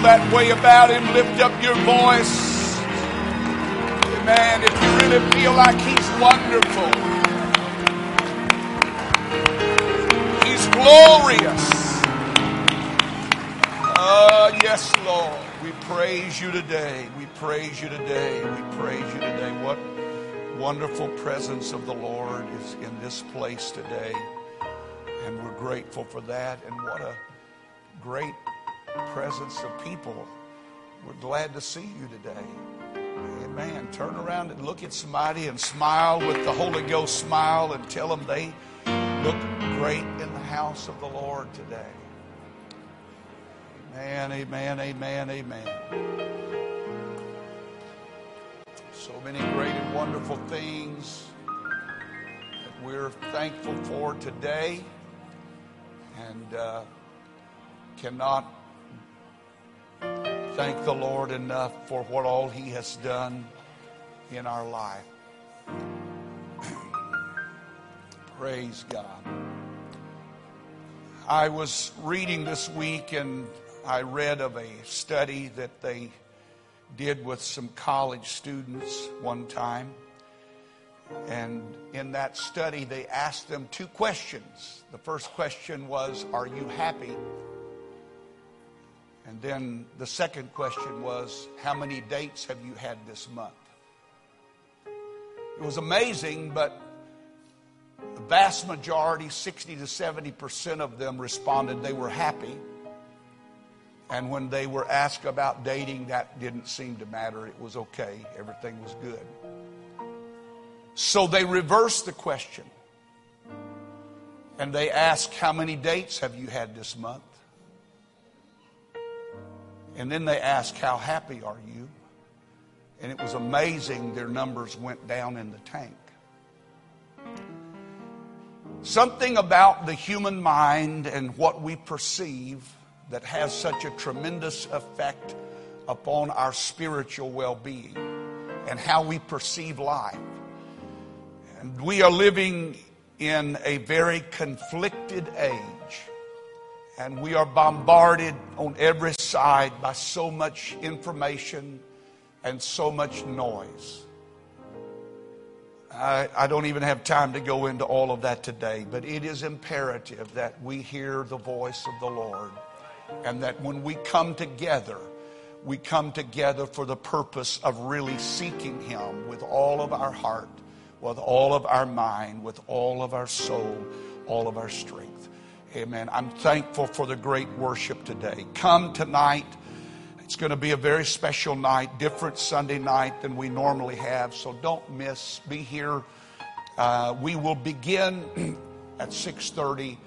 feel that way about him, lift up your voice. Amen. If you really feel like he's wonderful, he's glorious. Yes, Lord. We praise you today. We praise you today. We praise you today. What wonderful presence of the Lord is in this place today. And we're grateful for that. And what a great presence of people. We're glad to see you today. Amen. Turn around and look at somebody and smile with the Holy Ghost smile and tell them they look great in the house of the Lord today. Amen, amen, amen, amen. So many great and wonderful things that we're thankful for today, and cannot thank the Lord enough for what all He has done in our life. Praise God. I was reading this week, and I read of a study that they did with some college students one time. And in that study, they asked them two questions. The first question was, "Are you happy?" And then the second question was, "How many dates have you had this month?" It was amazing, but the vast majority, 60 to 70% of them responded they were happy. And when they were asked about dating, that didn't seem to matter. It was okay. Everything was good. So they reversed the question. And they asked, "How many dates have you had this month?" And then they asked, "How happy are you?" And it was amazing, their numbers went down in the tank. Something about the human mind and what we perceive that has such a tremendous effect upon our spiritual well-being and how we perceive life. And we are living in a very conflicted age, and we are bombarded on every side by so much information and so much noise. I don't even have time to go into all of that today, but it is imperative that we hear the voice of the Lord, and that when we come together for the purpose of really seeking Him with all of our heart, with all of our mind, with all of our soul, all of our strength. Amen. I'm thankful for the great worship today. Come tonight. It's going to be a very special night, different Sunday night than we normally have, so don't miss. Be here. We will begin at 6:30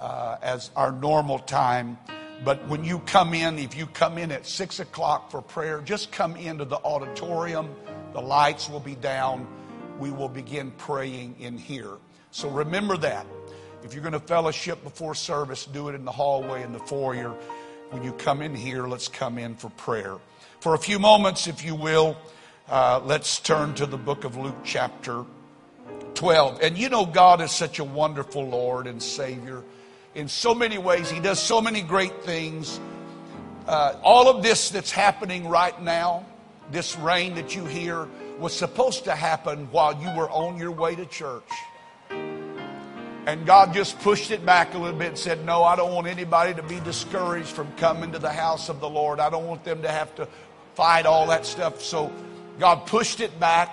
as our normal time. But when you come in, if you come in at 6 o'clock for prayer, just come into the auditorium. The lights will be down. We will begin praying in here. So remember that. If you're going to fellowship before service, do it in the hallway, in the foyer. When you come in here, let's come in for prayer. For a few moments, if you will, let's turn to the book of Luke chapter 12. And you know, God is such a wonderful Lord and Savior. In so many ways, He does so many great things. All of this that's happening right now, this rain that you hear, was supposed to happen while you were on your way to church. And God just pushed it back a little bit and said, "No, I don't want anybody to be discouraged from coming to the house of the Lord. I don't want them to have to fight all that stuff." So God pushed it back.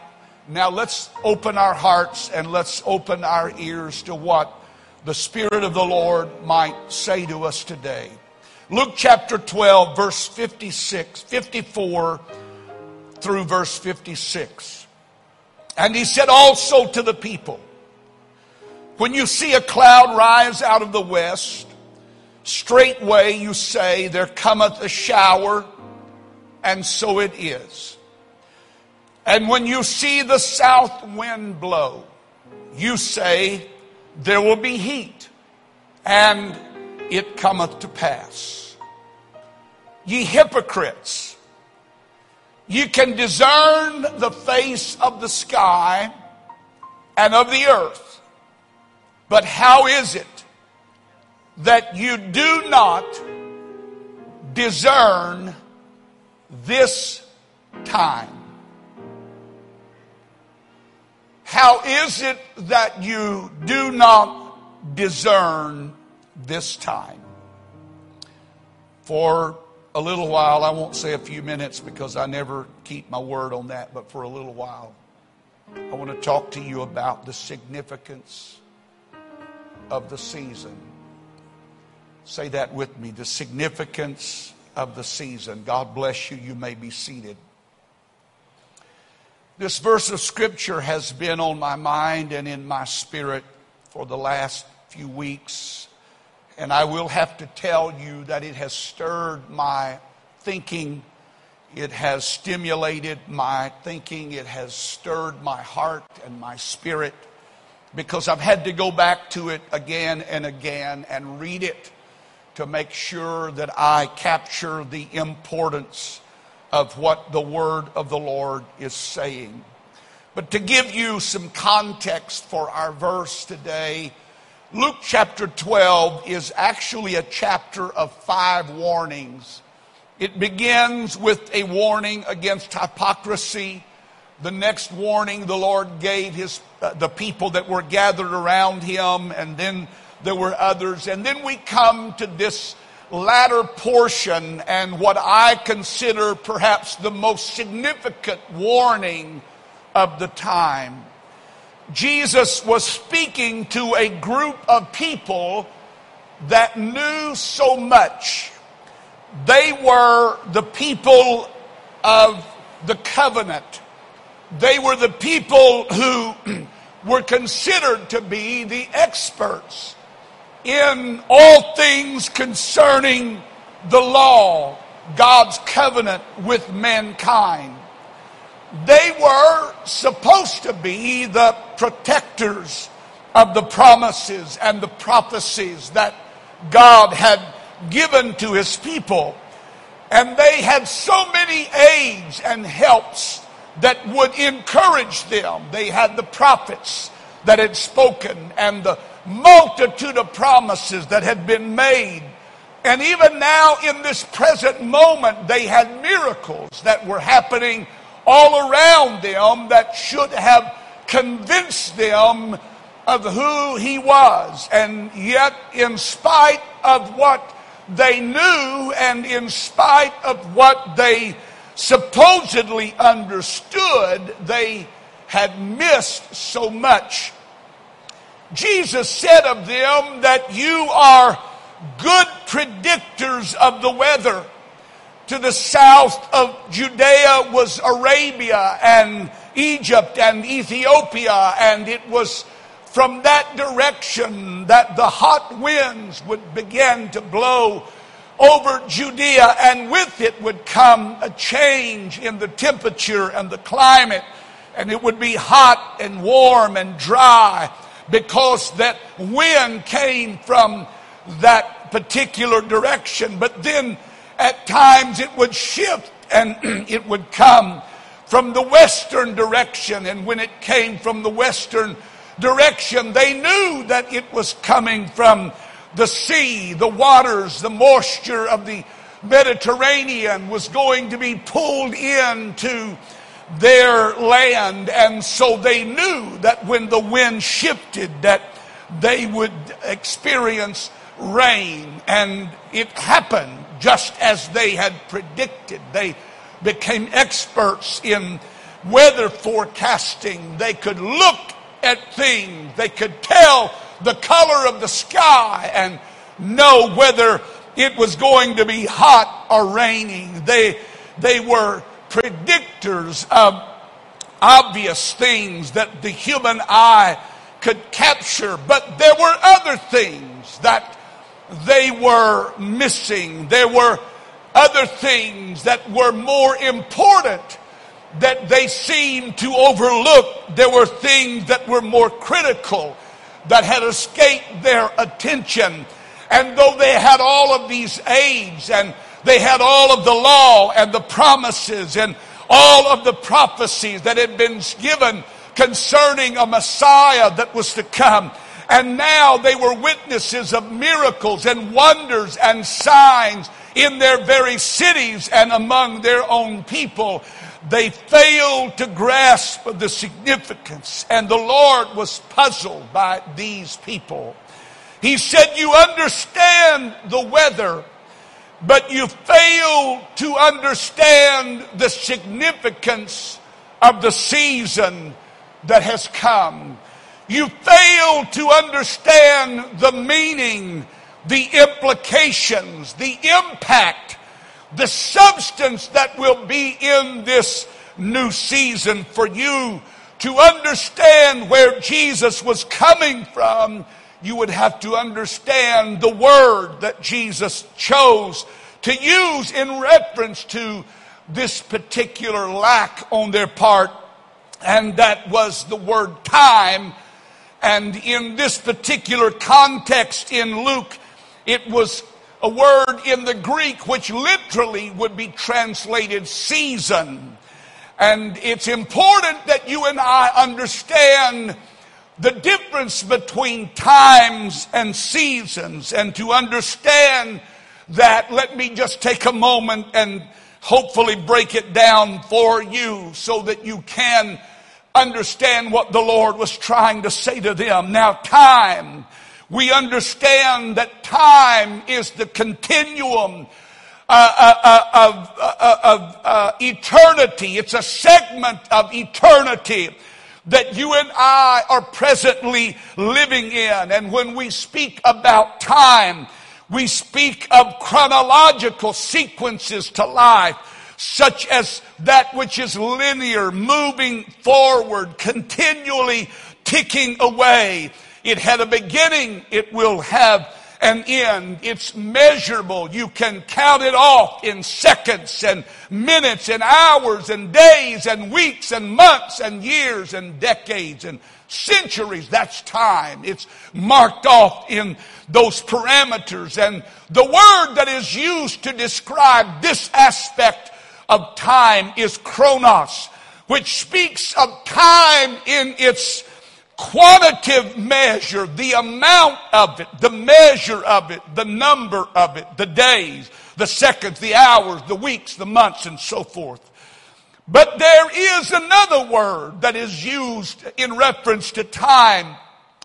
Now let's open our hearts and let's open our ears to what the Spirit of the Lord might say to us today. Luke chapter 12, verse 54 through verse 56. "And He said also to the people, 'When you see a cloud rise out of the west, straightway you say, there cometh a shower, and so it is. And when you see the south wind blow, you say, there will be heat, and it cometh to pass. Ye hypocrites, ye can discern the face of the sky and of the earth, but how is it that you do not discern this time. How is it that you do not discern this time? For a little while, I won't say a few minutes because I never keep my word on that, but for a little while, I want to talk to you about the significance of the season. Say that with me, the significance of the season. God bless you. You may be seated. This verse of Scripture has been on my mind and in my spirit for the last few weeks. And I will have to tell you that it has stirred my thinking. It has stimulated my thinking. It has stirred my heart and my spirit because I've had to go back to it again and again and read it to make sure that I capture the importance of what the Word of the Lord is saying. But to give you some context for our verse today, Luke chapter 12 is actually a chapter of 5 warnings. It begins with a warning against hypocrisy. The next warning the Lord gave the people that were gathered around him, and then there were others. And then we come to this latter portion and what I consider perhaps the most significant warning of the time. Jesus was speaking to a group of people that knew so much. They were the people of the covenant. They were the people who were considered to be the experts in all things concerning the law, God's covenant with mankind. They were supposed to be the protectors of the promises and the prophecies that God had given to his people. And they had so many aids and helps that would encourage them. They had the prophets that had spoken and the multitude of promises that had been made. And even now in this present moment, they had miracles that were happening all around them that should have convinced them of who he was. And yet, in spite of what they knew and in spite of what they supposedly understood, they had missed so much. Jesus said of them that you are good predictors of the weather. To the south of Judea was Arabia and Egypt and Ethiopia, and it was from that direction that the hot winds would begin to blow over Judea, and with it would come a change in the temperature and the climate, and it would be hot and warm and dry because that wind came from that particular direction. But then at times it would shift and it would come from the western direction, and when it came from the western direction, they knew that it was coming from the sea. The waters, the moisture of the Mediterranean was going to be pulled into their land, and so they knew that when the wind shifted that they would experience rain. And it happened just as they had predicted. They became experts in weather forecasting. They could look at things. They could tell the color of the sky and know whether it was going to be hot or raining. They were predictors of obvious things that the human eye could capture, but there were other things that they were missing. There were other things that were more important that they seemed to overlook. There were things that were more critical that had escaped their attention. And though they had all of these aids and they had all of the law and the promises and all of the prophecies that had been given concerning a Messiah that was to come, and now they were witnesses of miracles and wonders and signs in their very cities and among their own people. They failed to grasp the significance, and the Lord was puzzled by these people. He said, you understand the weather, but you fail to understand the significance of the season that has come. You fail to understand the meaning, the implications, the impact, the substance that will be in this new season for you. To understand where Jesus was coming from, you would have to understand the word that Jesus chose to use in reference to this particular lack on their part, and that was the word time. And in this particular context in Luke, it was a word in the Greek which literally would be translated season. And it's important that you and I understand the difference between times and seasons. And to understand that, let me just take a moment and hopefully break it down for you so that you can understand what the Lord was trying to say to them. Now, time. We understand that time is the continuum of eternity. It's a segment of eternity that you and I are presently living in. And when we speak about time, we speak of chronological sequences to life, such as that which is linear, moving forward, continually ticking away. It had a beginning, it will have an end. It's measurable. You can count it off in seconds and minutes and hours and days and weeks and months and years and decades and centuries. That's time. It's marked off in those parameters. And the word that is used to describe this aspect of time is chronos, which speaks of time in its quantitative measure, the amount of it, the measure of it, the number of it, the days, the seconds, the hours, the weeks, the months, and so forth. But there is another word that is used in reference to time,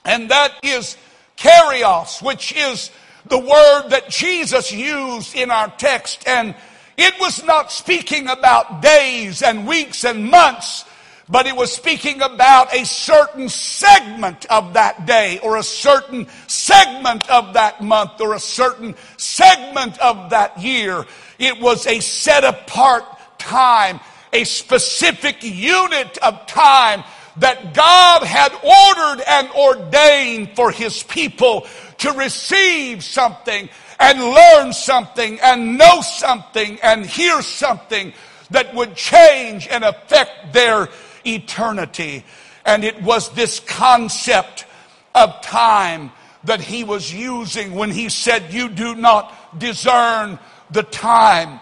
and that is kairos, which is the word that Jesus used in our text. And it was not speaking about days and weeks and months, but it was speaking about a certain segment of that day, or a certain segment of that month, or a certain segment of that year. It was a set-apart time, a specific unit of time that God had ordered and ordained for His people to receive something and learn something and know something and hear something that would change and affect their eternity. And it was this concept of time that He was using when He said, you do not discern the time.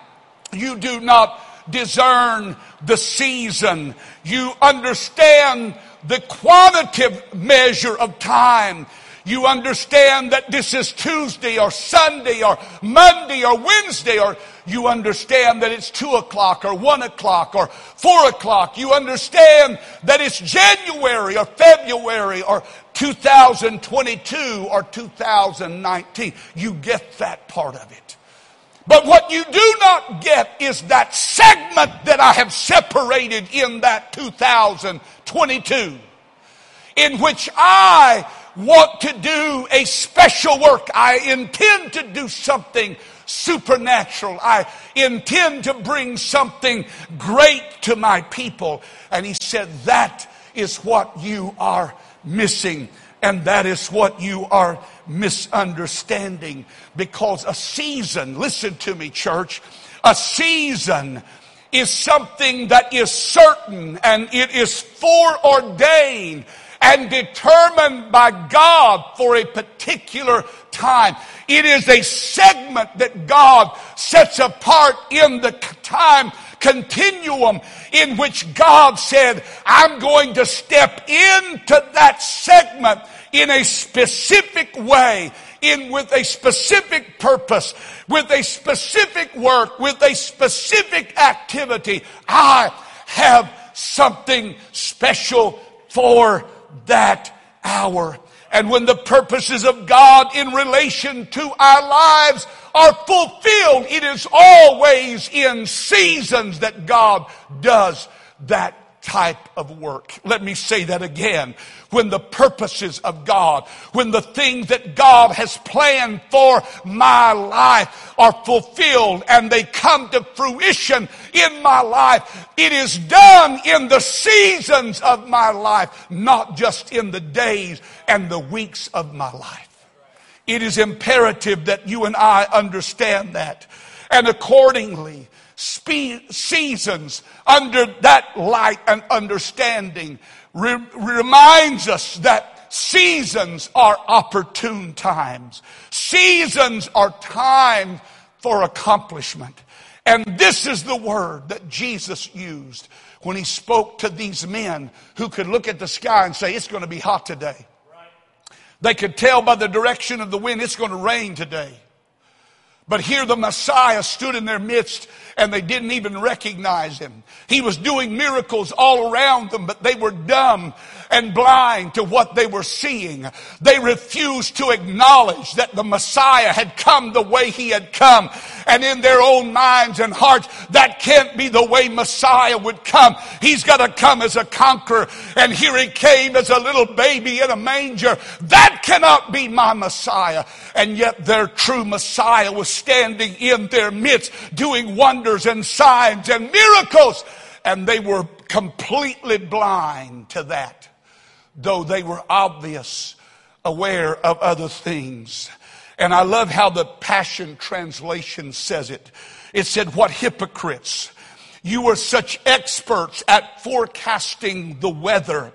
You do not discern the season. You understand the quantitative measure of time. You understand that this is Tuesday or Sunday or Monday or Wednesday, or you understand that it's 2 o'clock or 1 o'clock or 4 o'clock. You understand that it's January or February or 2022 or 2019. You get that part of it. But what you do not get is that segment that I have separated in that 2022, in which I want to do a special work. I intend to do something supernatural. I intend to bring something great to my people. And He said, that is what you are missing. And that is what you are misunderstanding. Because a season, listen to me, church, a season is something that is certain and it is foreordained and determined by God for a particular time. It is a segment that God sets apart in the time continuum in which God said, I'm going to step into that segment in a specific way, in with a specific purpose, with a specific work, with a specific activity. I have something special for that hour. And when the purposes of God in relation to our lives are fulfilled, it is always in seasons that God does that type of work. Let me say that again. When the purposes of God, when the things that God has planned for my life are fulfilled and they come to fruition in my life, it is done in the seasons of my life, not just in the days and the weeks of my life. It is imperative that you and I understand that. And accordingly, seasons under that light and understanding reminds us that seasons are opportune times. Seasons are time for accomplishment. And this is the word that Jesus used when he spoke to these men who could look at the sky and say, it's going to be hot today. Right. They could tell by the direction of the wind, it's going to rain today. But here the Messiah stood in their midst and they didn't even recognize him. He was doing miracles all around them, but they were dumb and blind to what they were seeing. They refused to acknowledge that the Messiah had come the way he had come. And in their own minds and hearts, that can't be the way Messiah would come. He's got to come as a conqueror. And here he came as a little baby in a manger. That cannot be my Messiah. And yet their true Messiah was standing in their midst, doing wonders and signs and miracles. And they were completely blind to that, though they were obvious, aware of other things. And I love how the Passion Translation says it. It said, what hypocrites! You are such experts at forecasting the weather,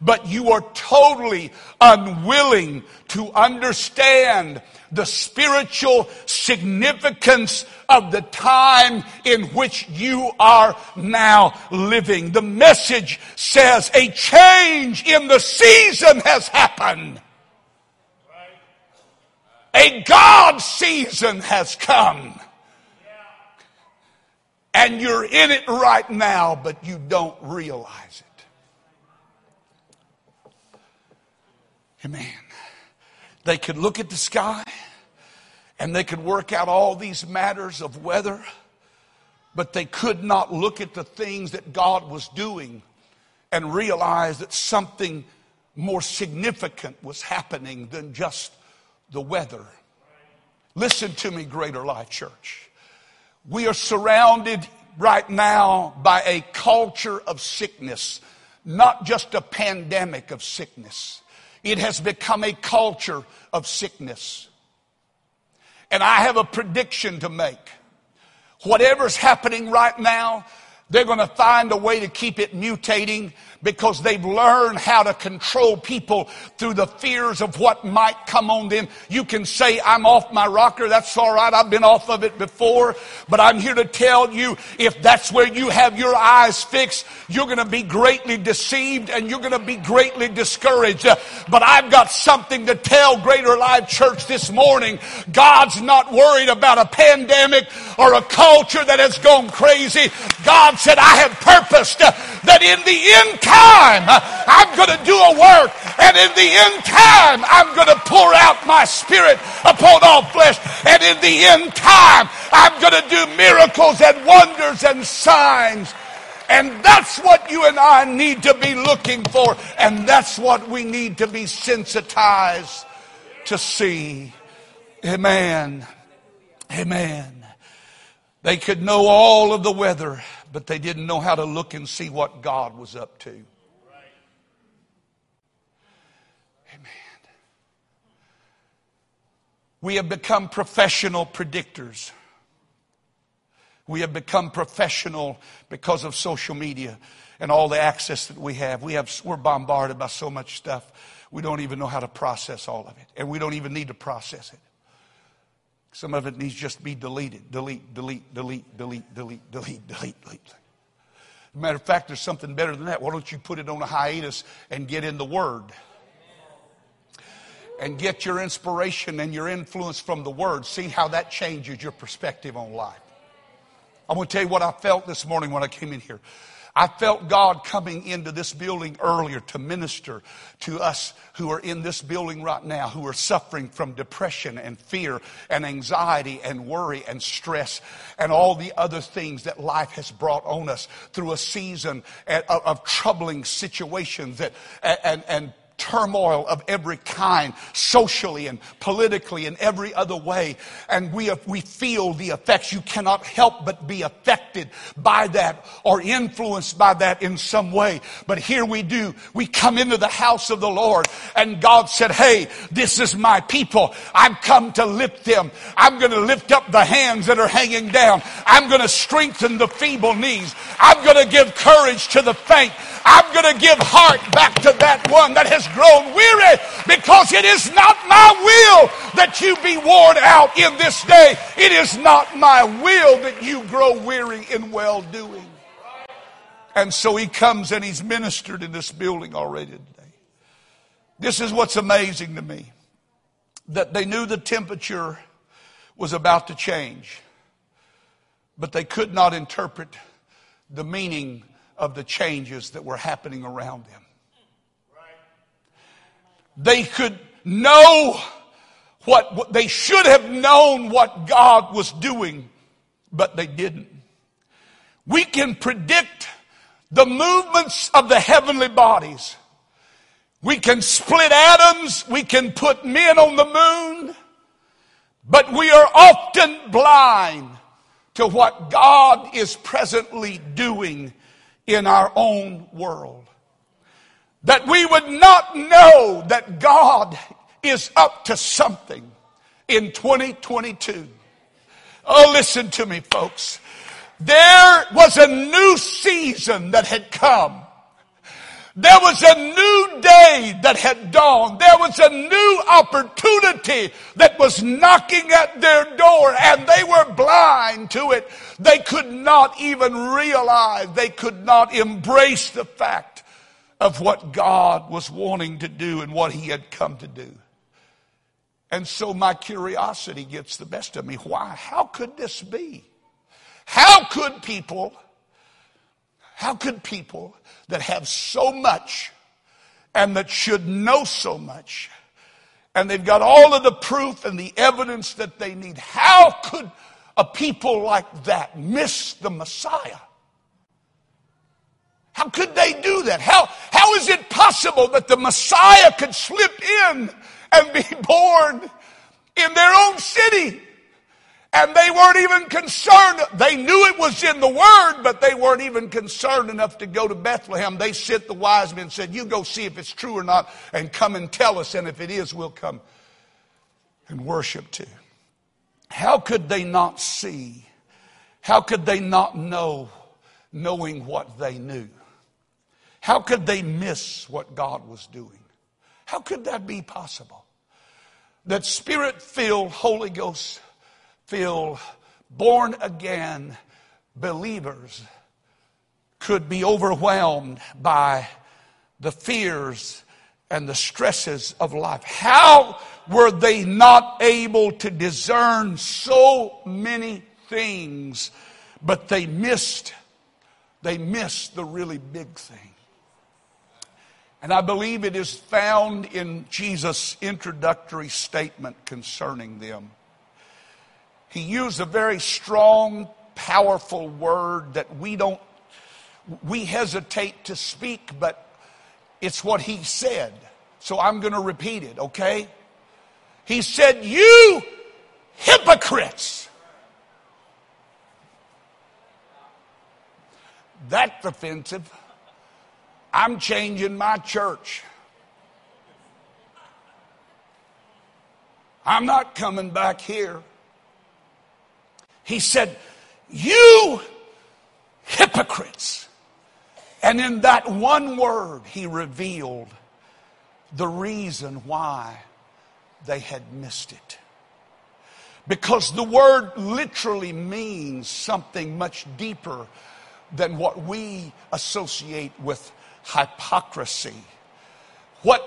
but you are totally unwilling to understand the spiritual significance of the time in which you are now living. The message says a change in the season has happened. A God season has come. And you're in it right now, but you don't realize it. Amen. They could look at the sky and they could work out all these matters of weather, but they could not look at the things that God was doing and realize that something more significant was happening than just the weather. Listen to me, Greater Life Church. We are surrounded right now by a culture of sickness, not just a pandemic of sickness. It has become a culture of sickness. And I have a prediction to make. Whatever's happening right now, they're going to find a way to keep it mutating because they've learned how to control people through the fears of what might come on them. You can say, I'm off my rocker. That's all right. I've been off of it before. But I'm here to tell you, if that's where you have your eyes fixed, you're going to be greatly deceived and you're going to be greatly discouraged. But I've got something to tell Greater Life Church this morning. God's not worried about a pandemic or a culture that has gone crazy. God said, I have purposed that in the end time, I'm going to do a work. And in the end time, I'm going to pour out my spirit upon all flesh. And in the end time, I'm going to do miracles and wonders and signs. And that's what you and I need to be looking for. And that's what we need to be sensitized to see. Amen. Amen. They could know all of the weather, but they didn't know how to look and see what God was up to. Amen. We have become professional predictors. We have become professional because of social media and all the access that we have. We're bombarded by so much stuff. We don't even know how to process all of it. And we don't even need to process it. Some of it needs just to be deleted. Delete. As a matter of fact, there's something better than that. Why don't you put it on a hiatus and get in the Word? and get your inspiration and your influence from the Word. See how that changes your perspective on life. I'm going to tell you what I felt this morning when I came in here. I felt God coming into this building earlier to minister to us who are in this building right now, who are suffering from depression and fear and anxiety and worry and stress and all the other things that life has brought on us through a season of troubling situations that and turmoil of every kind, socially and politically and every other way. And we feel the effects. You cannot help but be affected by that or influenced by that in some way. But here we do. We come into the house of the Lord and God said, hey, this is my people. I've come to lift them. I'm going to lift up the hands that are hanging down. I'm going to strengthen the feeble knees. I'm going to give courage to the faint. I'm going to give heart back to that one that has grown weary, because it is not my will that you be worn out in this day. It is not my will that you grow weary in well-doing. And so he comes and he's ministered in this building already today. This is what's amazing to me, that they knew the temperature was about to change, but they could not interpret the meaning of the changes that were happening around them. They could know what they should have known what God was doing, but they didn't. We can predict the movements of the heavenly bodies. We can split atoms. We can put men on the moon. But we are often blind to what God is presently doing in our own world. That we would not know that God is up to something in 2022. Oh, listen to me, folks. There was a new season that had come. There was a new day that had dawned. There was a new opportunity that was knocking at their door, and they were blind to it. They could not even realize, they could not embrace the fact of what God was wanting to do and what he had come to do. And so my curiosity gets the best of me. Why? How could this be? How could people that have so much and that should know so much, and they've got all of the proof and the evidence that they need, how could a people like that miss the Messiah? How could they do that? How is it possible that the Messiah could slip in and be born in their own city? And they weren't even concerned. They knew it was in the Word, but they weren't even concerned enough to go to Bethlehem. They sent the wise men and said, you go see if it's true or not and come and tell us. And if it is, we'll come and worship too. How could they not see? How could they not know, knowing what they knew? How could they miss what God was doing? How could that be possible? That Spirit-filled, Holy Ghost-filled, born-again believers could be overwhelmed by the fears and the stresses of life. How were they not able to discern so many things, but they missed the really big thing? And I believe it is found in Jesus' introductory statement concerning them. He used a very strong, powerful word that we hesitate to speak, but it's what he said. So I'm going to repeat it, okay? He said, you hypocrites. That's offensive. I'm changing my church. I'm not coming back here. He said, you hypocrites. And in that one word, he revealed the reason why they had missed it. Because the word literally means something much deeper than what we associate with hypocrisy. What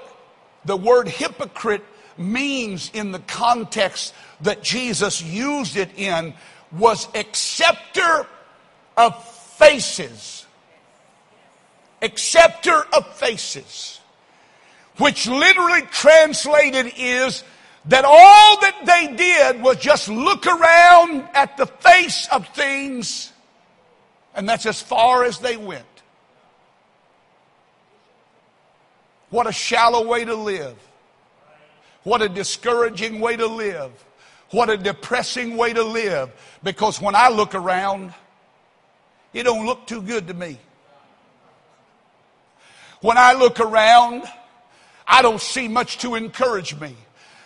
the word hypocrite means in the context that Jesus used it in was acceptor of faces. Acceptor of faces. Which literally translated is that all that they did was just look around at the face of things, and that's as far as they went. What a shallow way to live. What a discouraging way to live. What a depressing way to live. Because when I look around, it don't look too good to me. When I look around, I don't see much to encourage me.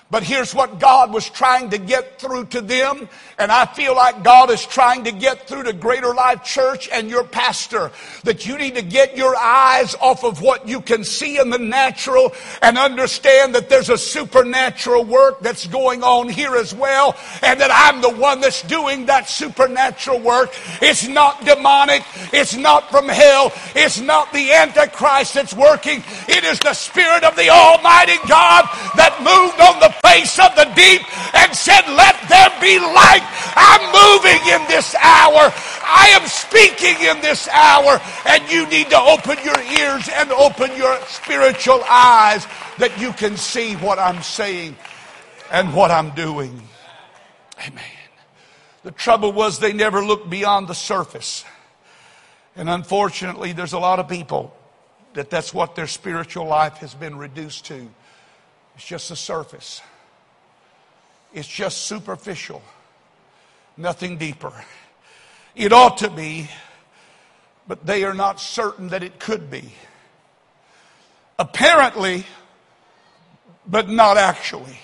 But here's what God was trying to get through to them. And I feel like God is trying to get through to Greater Life Church and your pastor. That you need to get your eyes off of what you can see in the natural and understand that there's a supernatural work that's going on here as well. And that I'm the one that's doing that supernatural work. It's not demonic. It's not from hell. It's not the Antichrist that's working. It is the Spirit of the Almighty God that moved on the face of the deep and said, let there be light. I'm moving in this hour. I am speaking in this hour. And you need to open your ears and open your spiritual eyes that you can see what I'm saying and what I'm doing. Amen. The trouble was they never looked beyond the surface. And unfortunately, there's a lot of people that that's what their spiritual life has been reduced to. It's just the surface. It's just superficial. Nothing deeper. It ought to be, but they are not certain that it could be. Apparently, but not actually.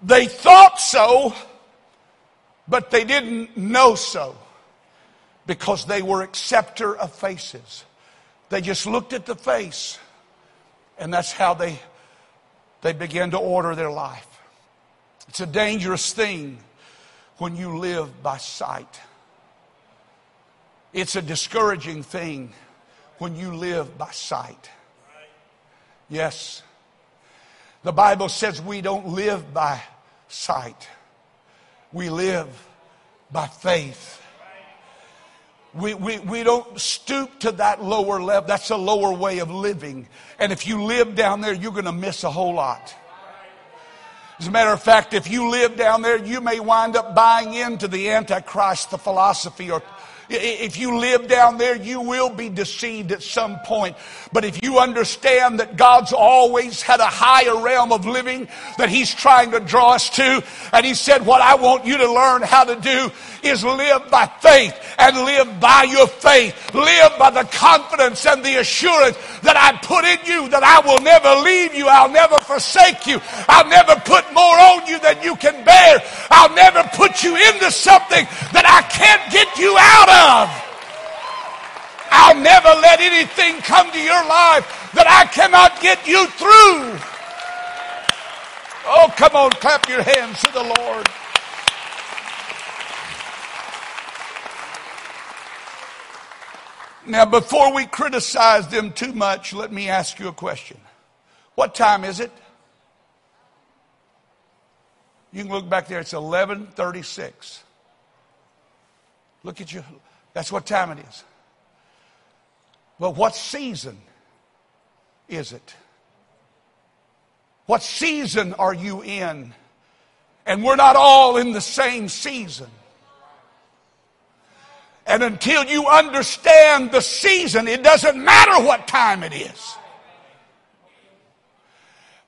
They thought so, but they didn't know so, because they were acceptor of faces. They just looked at the face, and that's how they begin to order their life. It's a dangerous thing when you live by sight. It's a discouraging thing when you live by sight. Yes. The Bible says we don't live by sight. We live by faith. We don't stoop to that lower level. That's a lower way of living. And if you live down there, you're going to miss a whole lot. As a matter of fact, if you live down there, you may wind up buying into the Antichrist, the philosophy, or if you live down there, you will be deceived at some point. But if you understand that God's always had a higher realm of living that He's trying to draw us to, and He said, what I want you to learn how to do is live by faith and live by your faith. Live by the confidence and the assurance that I put in you, that I will never leave you, I'll never forsake you, I'll never put more on you than you can bear, I'll never put you into something that I can't get you out of. I'll never let anything come to your life that I cannot get you through. Oh, come on, clap your hands to the Lord. Now, before we criticize them too much, let me ask you a question. What time is it? You can look back there. It's 11:36. Look at you. That's what time it is. But what season is it? What season are you in? And we're not all in the same season. And until you understand the season, it doesn't matter what time it is.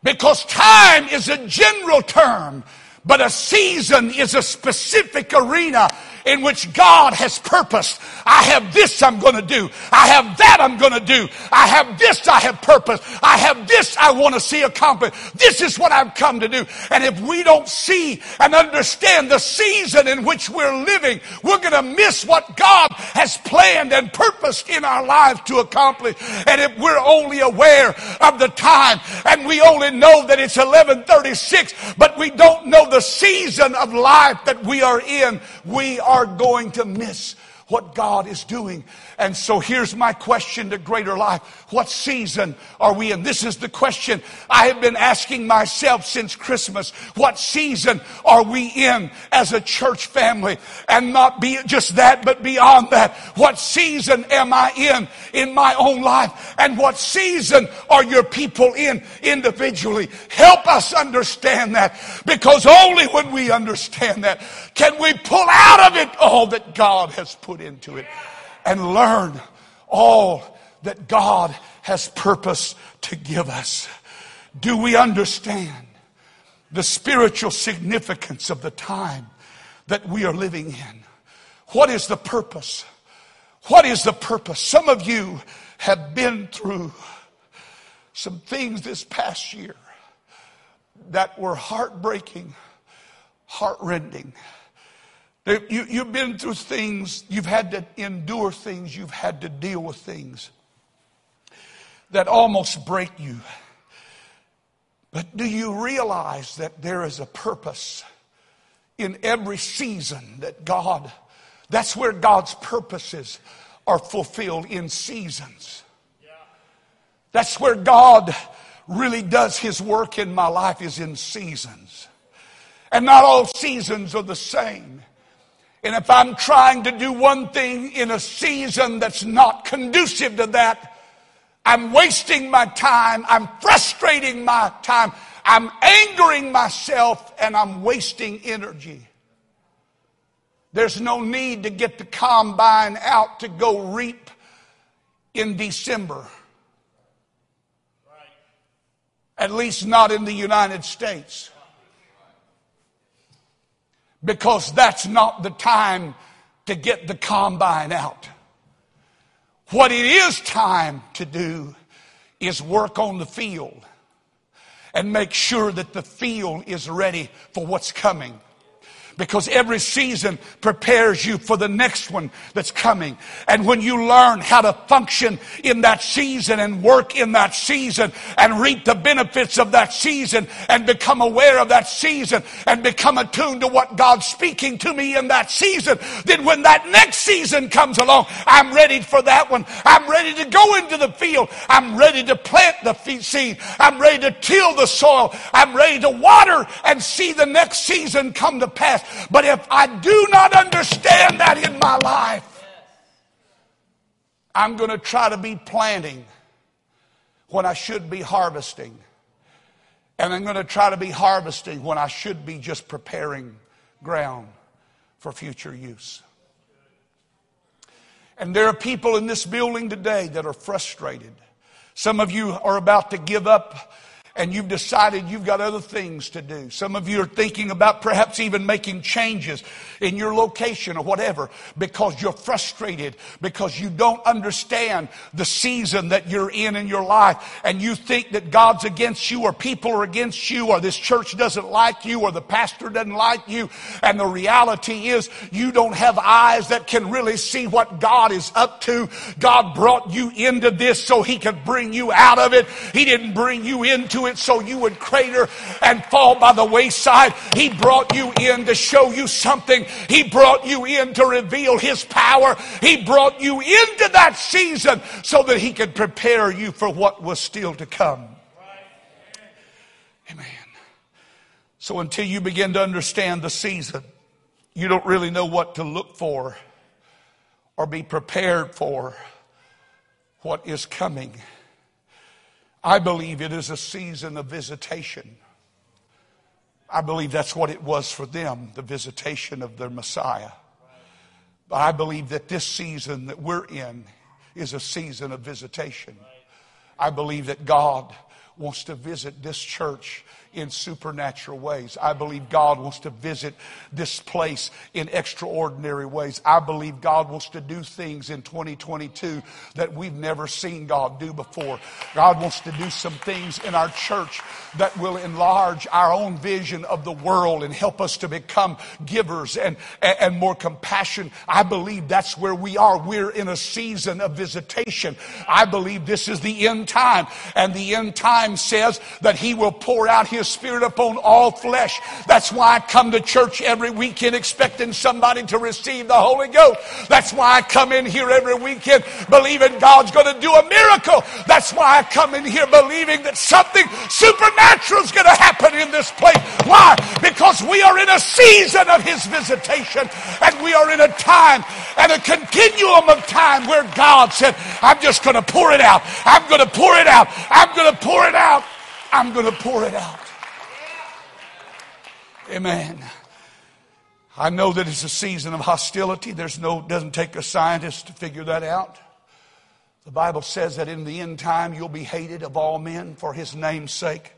Because time is a general term, but a season is a specific arena in which God has purposed. I have this I'm going to do. I have that I'm going to do. I have this I have purposed. I have this I want to see accomplished. This is what I've come to do. And if we don't see and understand the season in which we're living, we're going to miss what God has planned and purposed in our lives to accomplish. And if we're only aware of the time and we only know that it's 11:36, but we don't know the season of life that we are in, we are going to miss what God is doing And so here's my question to greater life. What season are we in? This is the question I have been asking myself since Christmas. What season are we in as a church family? And not be just that, but beyond that. What season am I in my own life? And what season are your people in individually? Help us understand that, because only when we understand that can we pull out of it all that God has put into it and learn all that God has purposed to give us. Do we understand the spiritual significance of the time that we are living in? What is the purpose? What is the purpose? Some of you have been through some things this past year that were heartbreaking, heartrending. You've been through things, you've had to endure things, you've had to deal with things that almost break you. But do you realize that there is a purpose in every season that God, that's where God's purposes are fulfilled, in seasons. That's where God really does His work in my life, is in seasons. And not all seasons are the same. And if I'm trying to do one thing in a season that's not conducive to that, I'm wasting my time, I'm frustrating my time, I'm angering myself, and I'm wasting energy. There's no need to get the combine out to go reap in December. At least not in the United States. Because that's not the time to get the combine out. What it is time to do is work on the field and make sure that the field is ready for what's coming. Because every season prepares you for the next one that's coming. And when you learn how to function in that season and work in that season and reap the benefits of that season and become aware of that season and become attuned to what God's speaking to me in that season, then when that next season comes along, I'm ready for that one. I'm ready to go into the field. I'm ready to plant the seed. I'm ready to till the soil. I'm ready to water and see the next season come to pass. But if I do not understand that in my life, I'm going to try to be planting when I should be harvesting. And I'm going to try to be harvesting when I should be just preparing ground for future use. And there are people in this building today that are frustrated. Some of you are about to give up, and you've decided you've got other things to do. Some of you are thinking about perhaps even making changes in your location or whatever, because you're frustrated, because you don't understand the season that you're in your life, and you think that God's against you, or people are against you, or this church doesn't like you, or the pastor doesn't like you. And the reality is you don't have eyes that can really see what God is up to. God brought you into this so He could bring you out of it. He didn't bring you into it so you would crater and fall by the wayside. He brought you in to show you something. He brought you in to reveal His power. He brought you into that season so that He could prepare you for what was still to come. Amen. So until you begin to understand the season, you don't really know what to look for or be prepared for what is coming. I believe it is a season of visitation. I believe that's what it was for them, the visitation of their Messiah. But I believe that this season that we're in is a season of visitation. I believe that God wants to visit this church in supernatural ways. I believe God wants to visit this place in extraordinary ways. I believe God wants to do things in 2022 that we've never seen God do before. God wants to do some things in our church that will enlarge our own vision of the world and help us to become givers and more compassion. I believe that's where we are. We're in a season of visitation. I believe this is the end time. And the end time says that He will pour out His His Spirit upon all flesh. That's why I come to church every weekend expecting somebody to receive the Holy Ghost. That's why I come in here every weekend believing God's going to do a miracle. That's why I come in here believing that something supernatural is going to happen in this place. Why? Because we are in a season of His visitation, and we are in a time and a continuum of time where God said, I'm just going to pour it out. I'm going to pour it out. I'm going to pour it out. I'm going to pour it out. Amen. I know that it's a season of hostility. Doesn't take a scientist to figure that out. The Bible says that in the end time you'll be hated of all men for His name's sake.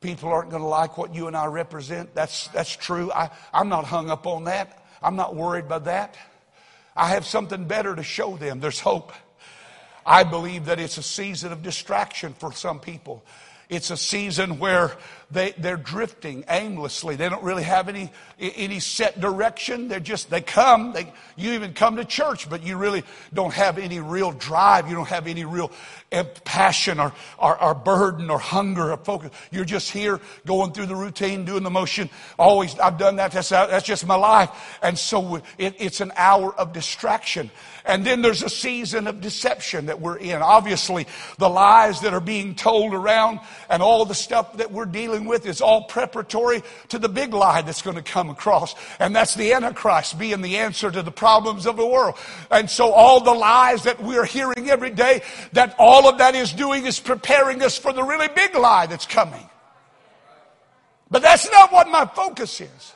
People aren't going to like what you and I represent. That's true. I'm not hung up on that. I'm not worried by that. I have something better to show them. There's hope. I believe that it's a season of distraction for some people. It's a season where they're drifting aimlessly. They don't really have any set direction. You even come to church, but you really don't have any real drive. You don't have any real passion or burden or hunger or focus. You're just here going through the routine, doing the motion. Always, I've done that. That's just my life. And so it's an hour of distraction. And then there's a season of deception that we're in. Obviously, the lies that are being told around and all the stuff that we're dealing with is all preparatory to the big lie that's going to come across. And that's the Antichrist being the answer to the problems of the world. And so all the lies that we're hearing every day, that all of that is doing is preparing us for the really big lie that's coming. But that's not what my focus is.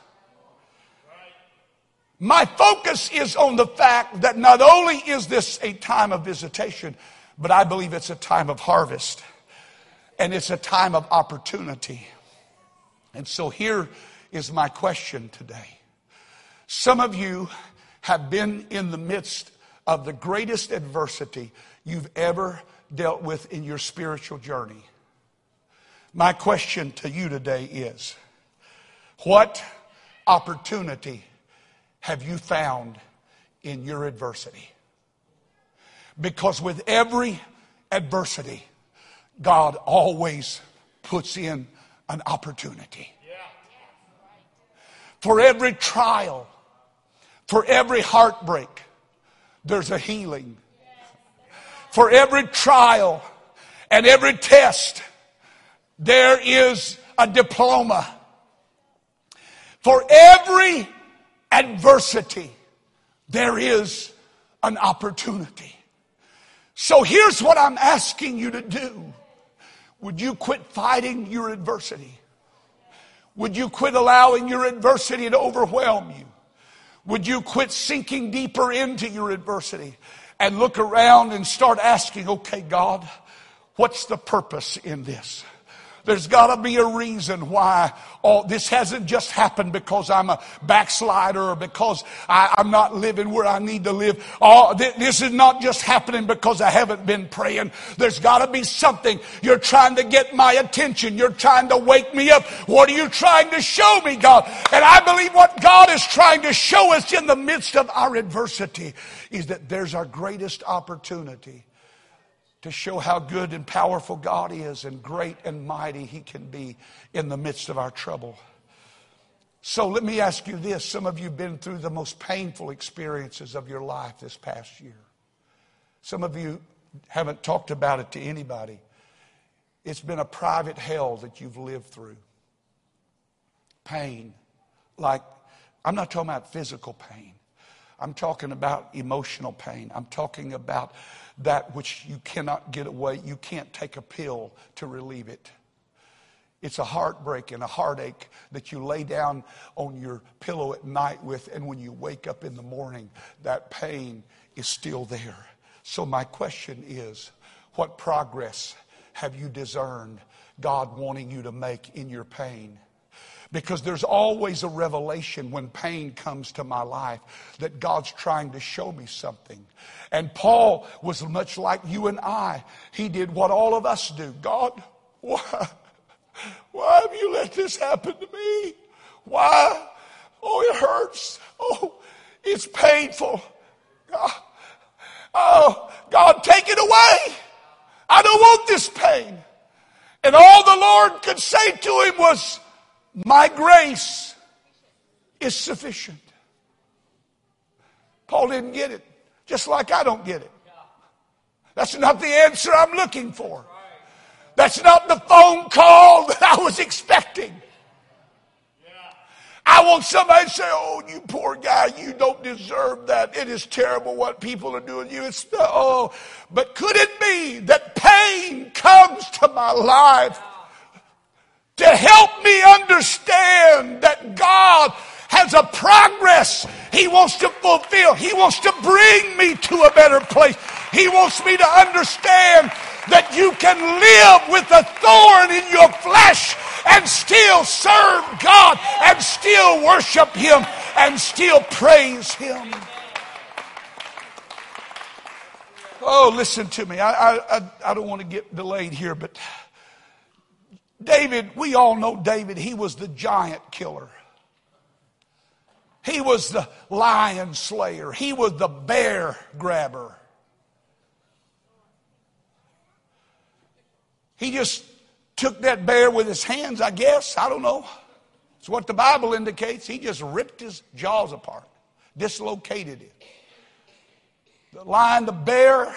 My focus is on the fact that not only is this a time of visitation, but I believe it's a time of harvest. And it's a time of opportunity. And so here is my question today. Some of you have been in the midst of the greatest adversity you've ever dealt with in your spiritual journey. My question to you today is, what opportunity have you found in your adversity? Because with every adversity, God always puts in an opportunity. For every trial, for every heartbreak, there's a healing. For every trial and every test, there is a diploma. For every adversity, there is an opportunity. So here's what I'm asking you to do. Would you quit fighting your adversity? Would you quit allowing your adversity to overwhelm you? Would you quit sinking deeper into your adversity and look around and start asking, okay, God, what's the purpose in this? There's got to be a reason why this hasn't just happened because I'm a backslider or because I'm not living where I need to live. This is not just happening because I haven't been praying. There's got to be something. You're trying to get my attention. You're trying to wake me up. What are you trying to show me, God? And I believe what God is trying to show us in the midst of our adversity is that there's our greatest opportunity to show how good and powerful God is and great and mighty He can be in the midst of our trouble. So let me ask you this. Some of you have been through the most painful experiences of your life this past year. Some of you haven't talked about it to anybody. It's been a private hell that you've lived through. Pain. Like, I'm not talking about physical pain. I'm talking about emotional pain. I'm talking about that which you cannot get away. You can't take a pill to relieve it. It's a heartbreak and a heartache that you lay down on your pillow at night with, and when you wake up in the morning, that pain is still there. So my question is, what progress have you discerned God wanting you to make in your pain? Because there's always a revelation when pain comes to my life that God's trying to show me something. And Paul was much like you and I. He did what all of us do. God, why have you let this happen to me? Why? Oh, it hurts. Oh, it's painful. Oh, God, take it away. I don't want this pain. And all the Lord could say to him was, my grace is sufficient. Paul didn't get it, just like I don't get it. That's not the answer I'm looking for. That's not the phone call that I was expecting. I want somebody to say, oh, you poor guy, you don't deserve that. It is terrible what people are doing to you. But could it be that pain comes to my life to help me understand that God has a progress He wants to fulfill. He wants to bring me to a better place. He wants me to understand that you can live with a thorn in your flesh and still serve God and still worship Him and still praise Him. Oh, listen to me. I don't want to get delayed here, but David, we all know David. He was the giant killer. He was the lion slayer. He was the bear grabber. He just took that bear with his hands, I guess. I don't know. It's what the Bible indicates. He just ripped his jaws apart, dislocated it. The lion, the bear,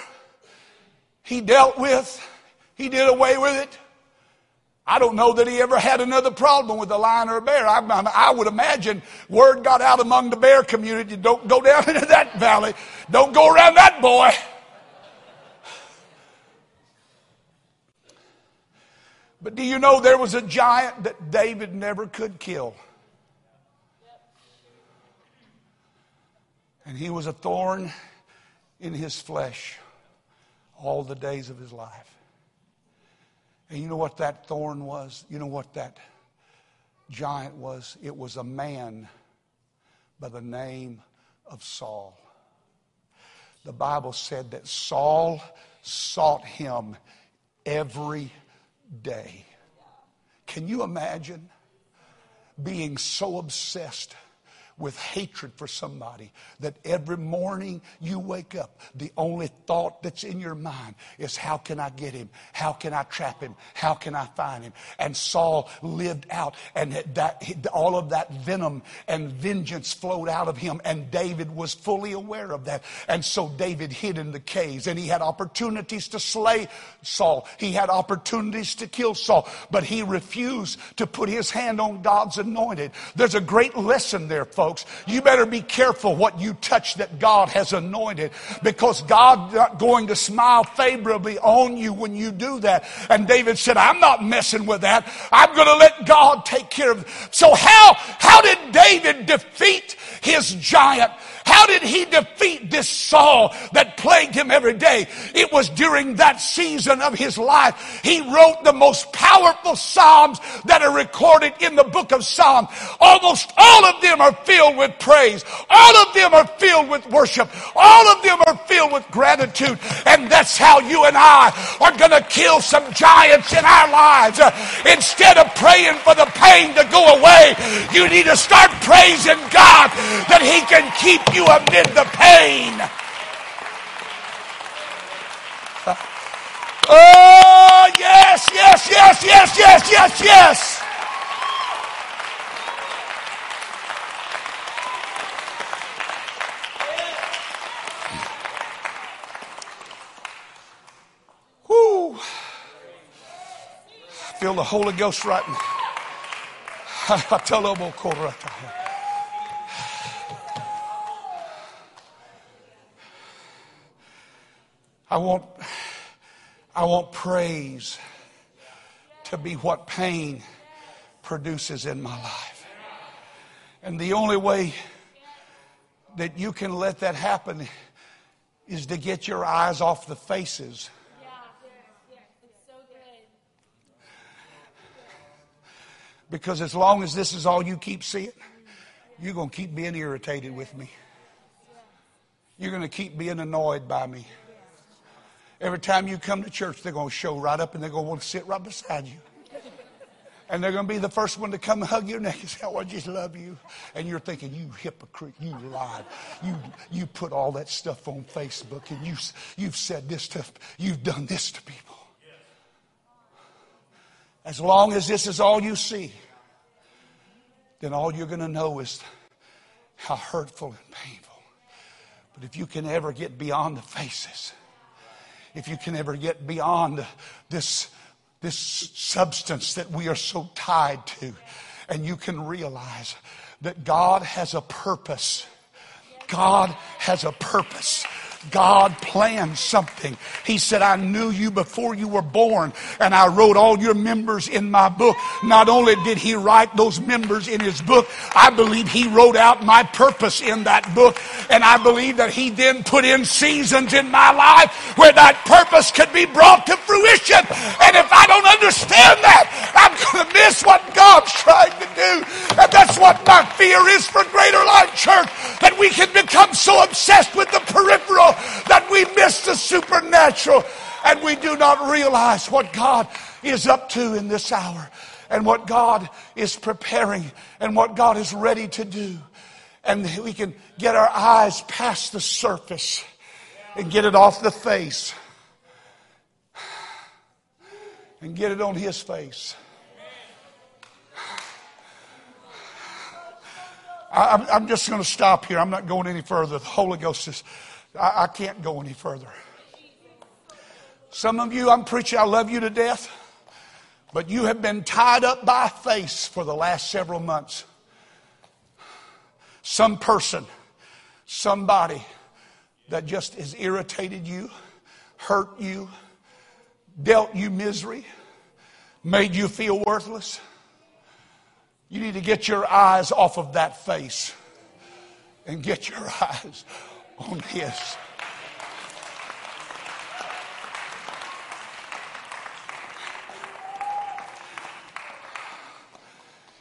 he dealt with. He did away with it. I don't know that he ever had another problem with a lion or a bear. I would imagine word got out among the bear community. Don't go down into that valley. Don't go around that boy. But do you know there was a giant that David never could kill? And he was a thorn in his flesh all the days of his life. And you know what that thorn was? You know what that giant was? It was a man by the name of Saul. The Bible said that Saul sought him every day. Can you imagine being so obsessed with hatred for somebody that every morning you wake up, the only thought that's in your mind is, how can I get him? How can I trap him? How can I find him? And Saul lived out, and all of that venom and vengeance flowed out of him, and David was fully aware of that. And so David hid in the caves, and he had opportunities to slay Saul. He had opportunities to kill Saul, but he refused to put his hand on God's anointed. There's a great lesson there, folks. You better be careful what you touch that God has anointed, because God's not going to smile favorably on you when you do that. And David said, I'm not messing with that. I'm going to let God take care of it. So how did David defeat his giant? How did he defeat this Saul that plagued him every day? It was during that season of his life. He wrote the most powerful psalms that are recorded in the book of Psalms. Almost all of them are filled with praise. All of them are filled with worship. All of them are filled with gratitude. And that's how you and I are going to kill some giants in our lives. Instead of praying for the pain to go away, you need to start praising God that He can keep you amid the pain. Oh, yes, yes, yes, yes, yes, yes, yes. Whoo. I feel the Holy Ghost right now. I want praise to be what pain produces in my life. And the only way that you can let that happen is to get your eyes off the faces. Because as long as this is all you keep seeing, you're going to keep being irritated with me. You're going to keep being annoyed by me. Every time you come to church, they're going to show right up and they're going to want to sit right beside you. And they're going to be the first one to come and hug your neck and say, oh, I just love you. And you're thinking, you hypocrite, you lied. You put all that stuff on Facebook, and you've said this stuff. You've done this to people. As long as this is all you see, then all you're going to know is how hurtful and painful. But if you can ever get beyond the faces, if you can ever get beyond this substance that we are so tied to, and you can realize that God has a purpose. God has a purpose. God planned something. He said, I knew you before you were born, and I wrote all your members in my book. Not only did he write those members in his book, I believe he wrote out my purpose in that book. And I believe that he then put in seasons in my life where that purpose could be brought to fruition. And if I don't understand that, I'm going to miss what God's trying to do. And that's what my fear is for Greater Life Church, that we can become so obsessed with the peripheral that we miss the supernatural, and we do not realize what God is up to in this hour, and what God is preparing, and what God is ready to do. And we can get our eyes past the surface and get it off the face and get it on his face. I'm just going to stop here. I'm not going any further. The Holy Ghost is... I can't go any further. Some of you, I'm preaching, I love you to death, but you have been tied up by face for the last several months. Some person, somebody that just has irritated you, hurt you, dealt you misery, made you feel worthless. You need to get your eyes off of that face and get your eyes on his.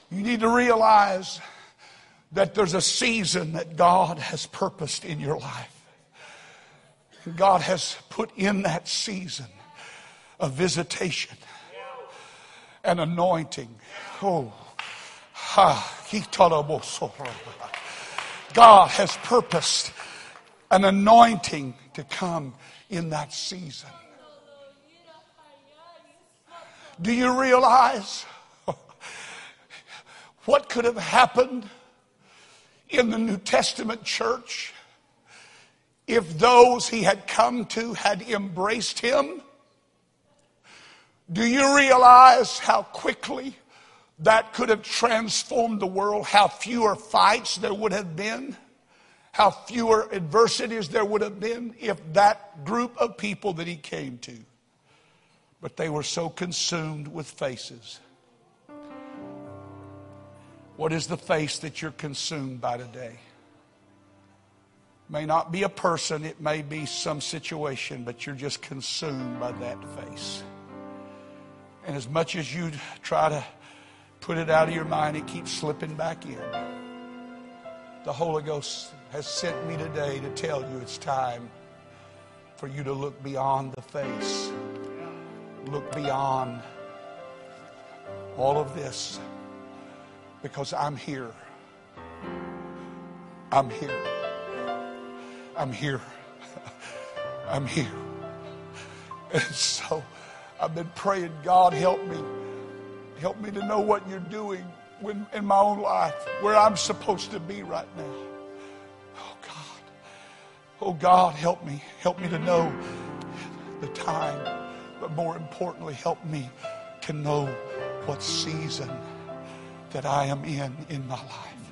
You need to realize that there's a season that God has purposed in your life. God has put in that season a visitation, an anointing. Oh, God has purposed an anointing to come in that season. Do you realize what could have happened in the New Testament church if those he had come to had embraced him? Do you realize how quickly that could have transformed the world? How fewer fights there would have been? How fewer adversities there would have been if that group of people that he came to. But they were so consumed with faces. What is the face that you're consumed by today? May not be a person, it may be some situation, but you're just consumed by that face. And as much as you try to put it out of your mind, it keeps slipping back in. The Holy Ghost has sent me today to tell you it's time for you to look beyond the face. Look beyond all of this, because I'm here. I'm here. I'm here. I'm here. And so I've been praying, God, help me. Help me to know what you're doing in my own life, where I'm supposed to be right now. Oh God, help me. Help me to know the time. But more importantly, help me to know what season that I am in my life.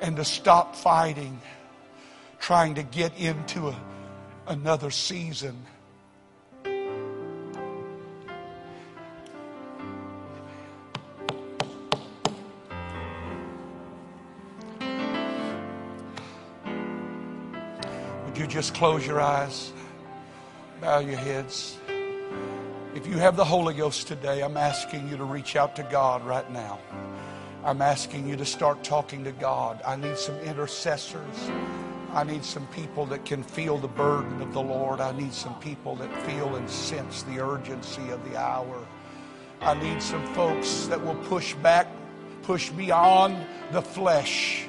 And to stop fighting, trying to get into another season. Just close your eyes, bow your heads. If you have the Holy Ghost today, I'm asking you to reach out to God right now. I'm asking you to start talking to God. I need some intercessors. I need some people that can feel the burden of the Lord. I need some people that feel and sense the urgency of the hour. I need some folks that will push back, push beyond the flesh,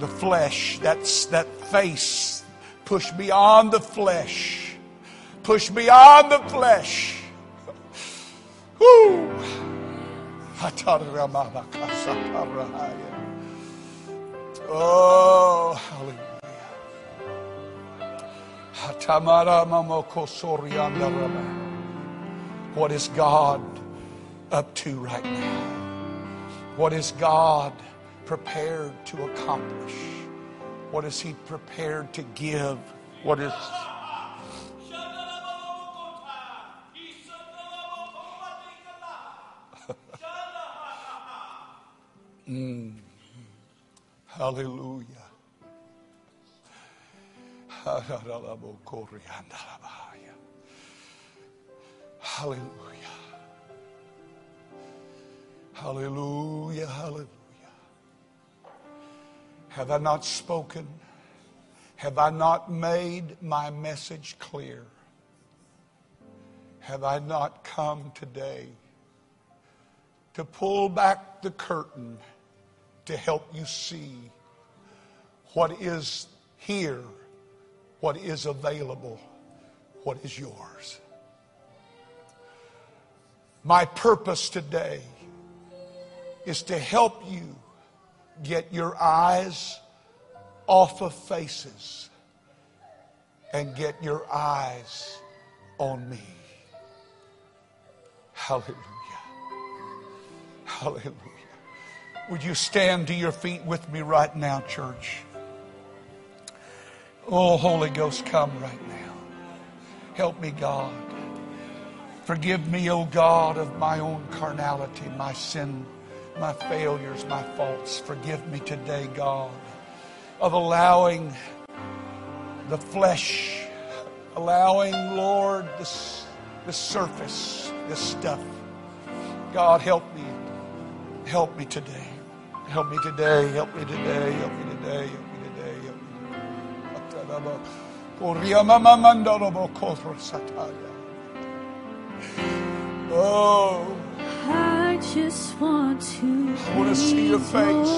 that's that face. Push beyond the flesh. Push beyond the flesh. Woo. Oh, hallelujah. What is God up to right now? What is God prepared to accomplish? What is He prepared to give? What is... Hallelujah. Hallelujah. Hallelujah. Hallelujah. Have I not spoken? Have I not made my message clear? Have I not come today to pull back the curtain to help you see what is here, what is available, what is yours? My purpose today is to help you get your eyes off of faces and get your eyes on me. Hallelujah. Hallelujah. Would you stand to your feet with me right now, church? Oh, Holy Ghost, come right now. Help me, God. Forgive me, O God, of my own carnality, my sin, my failures, my faults. Forgive me today, God, of allowing the flesh, allowing, Lord, the surface, this stuff. God, help me. Help me today. Help me today. Help me today. Help me today. Help me today. Help me today. Oh, I just want to see your face.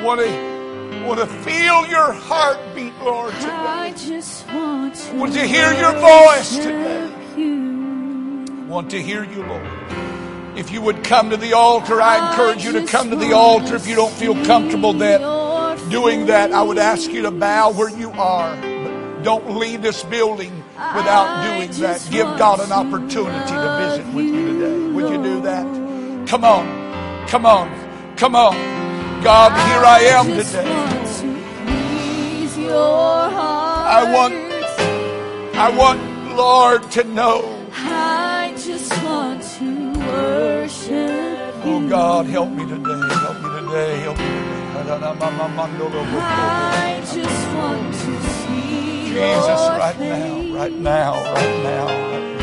Want to feel your heartbeat, Lord, today. I just want to hear your voice today. Want to hear you, Lord. If you would come to the altar, I encourage you to come to the altar. If you don't feel comfortable doing that, I would ask you to bow where you are. But don't leave this building without doing that. Give God an opportunity to visit with you today. Would you do that? Come on. Come on. Come on. God, here I am today. I want, Lord, to know. I just want to. Oh God, help me today. Help me today. Help me today. I just want to see Jesus right now, right now, right now, right now.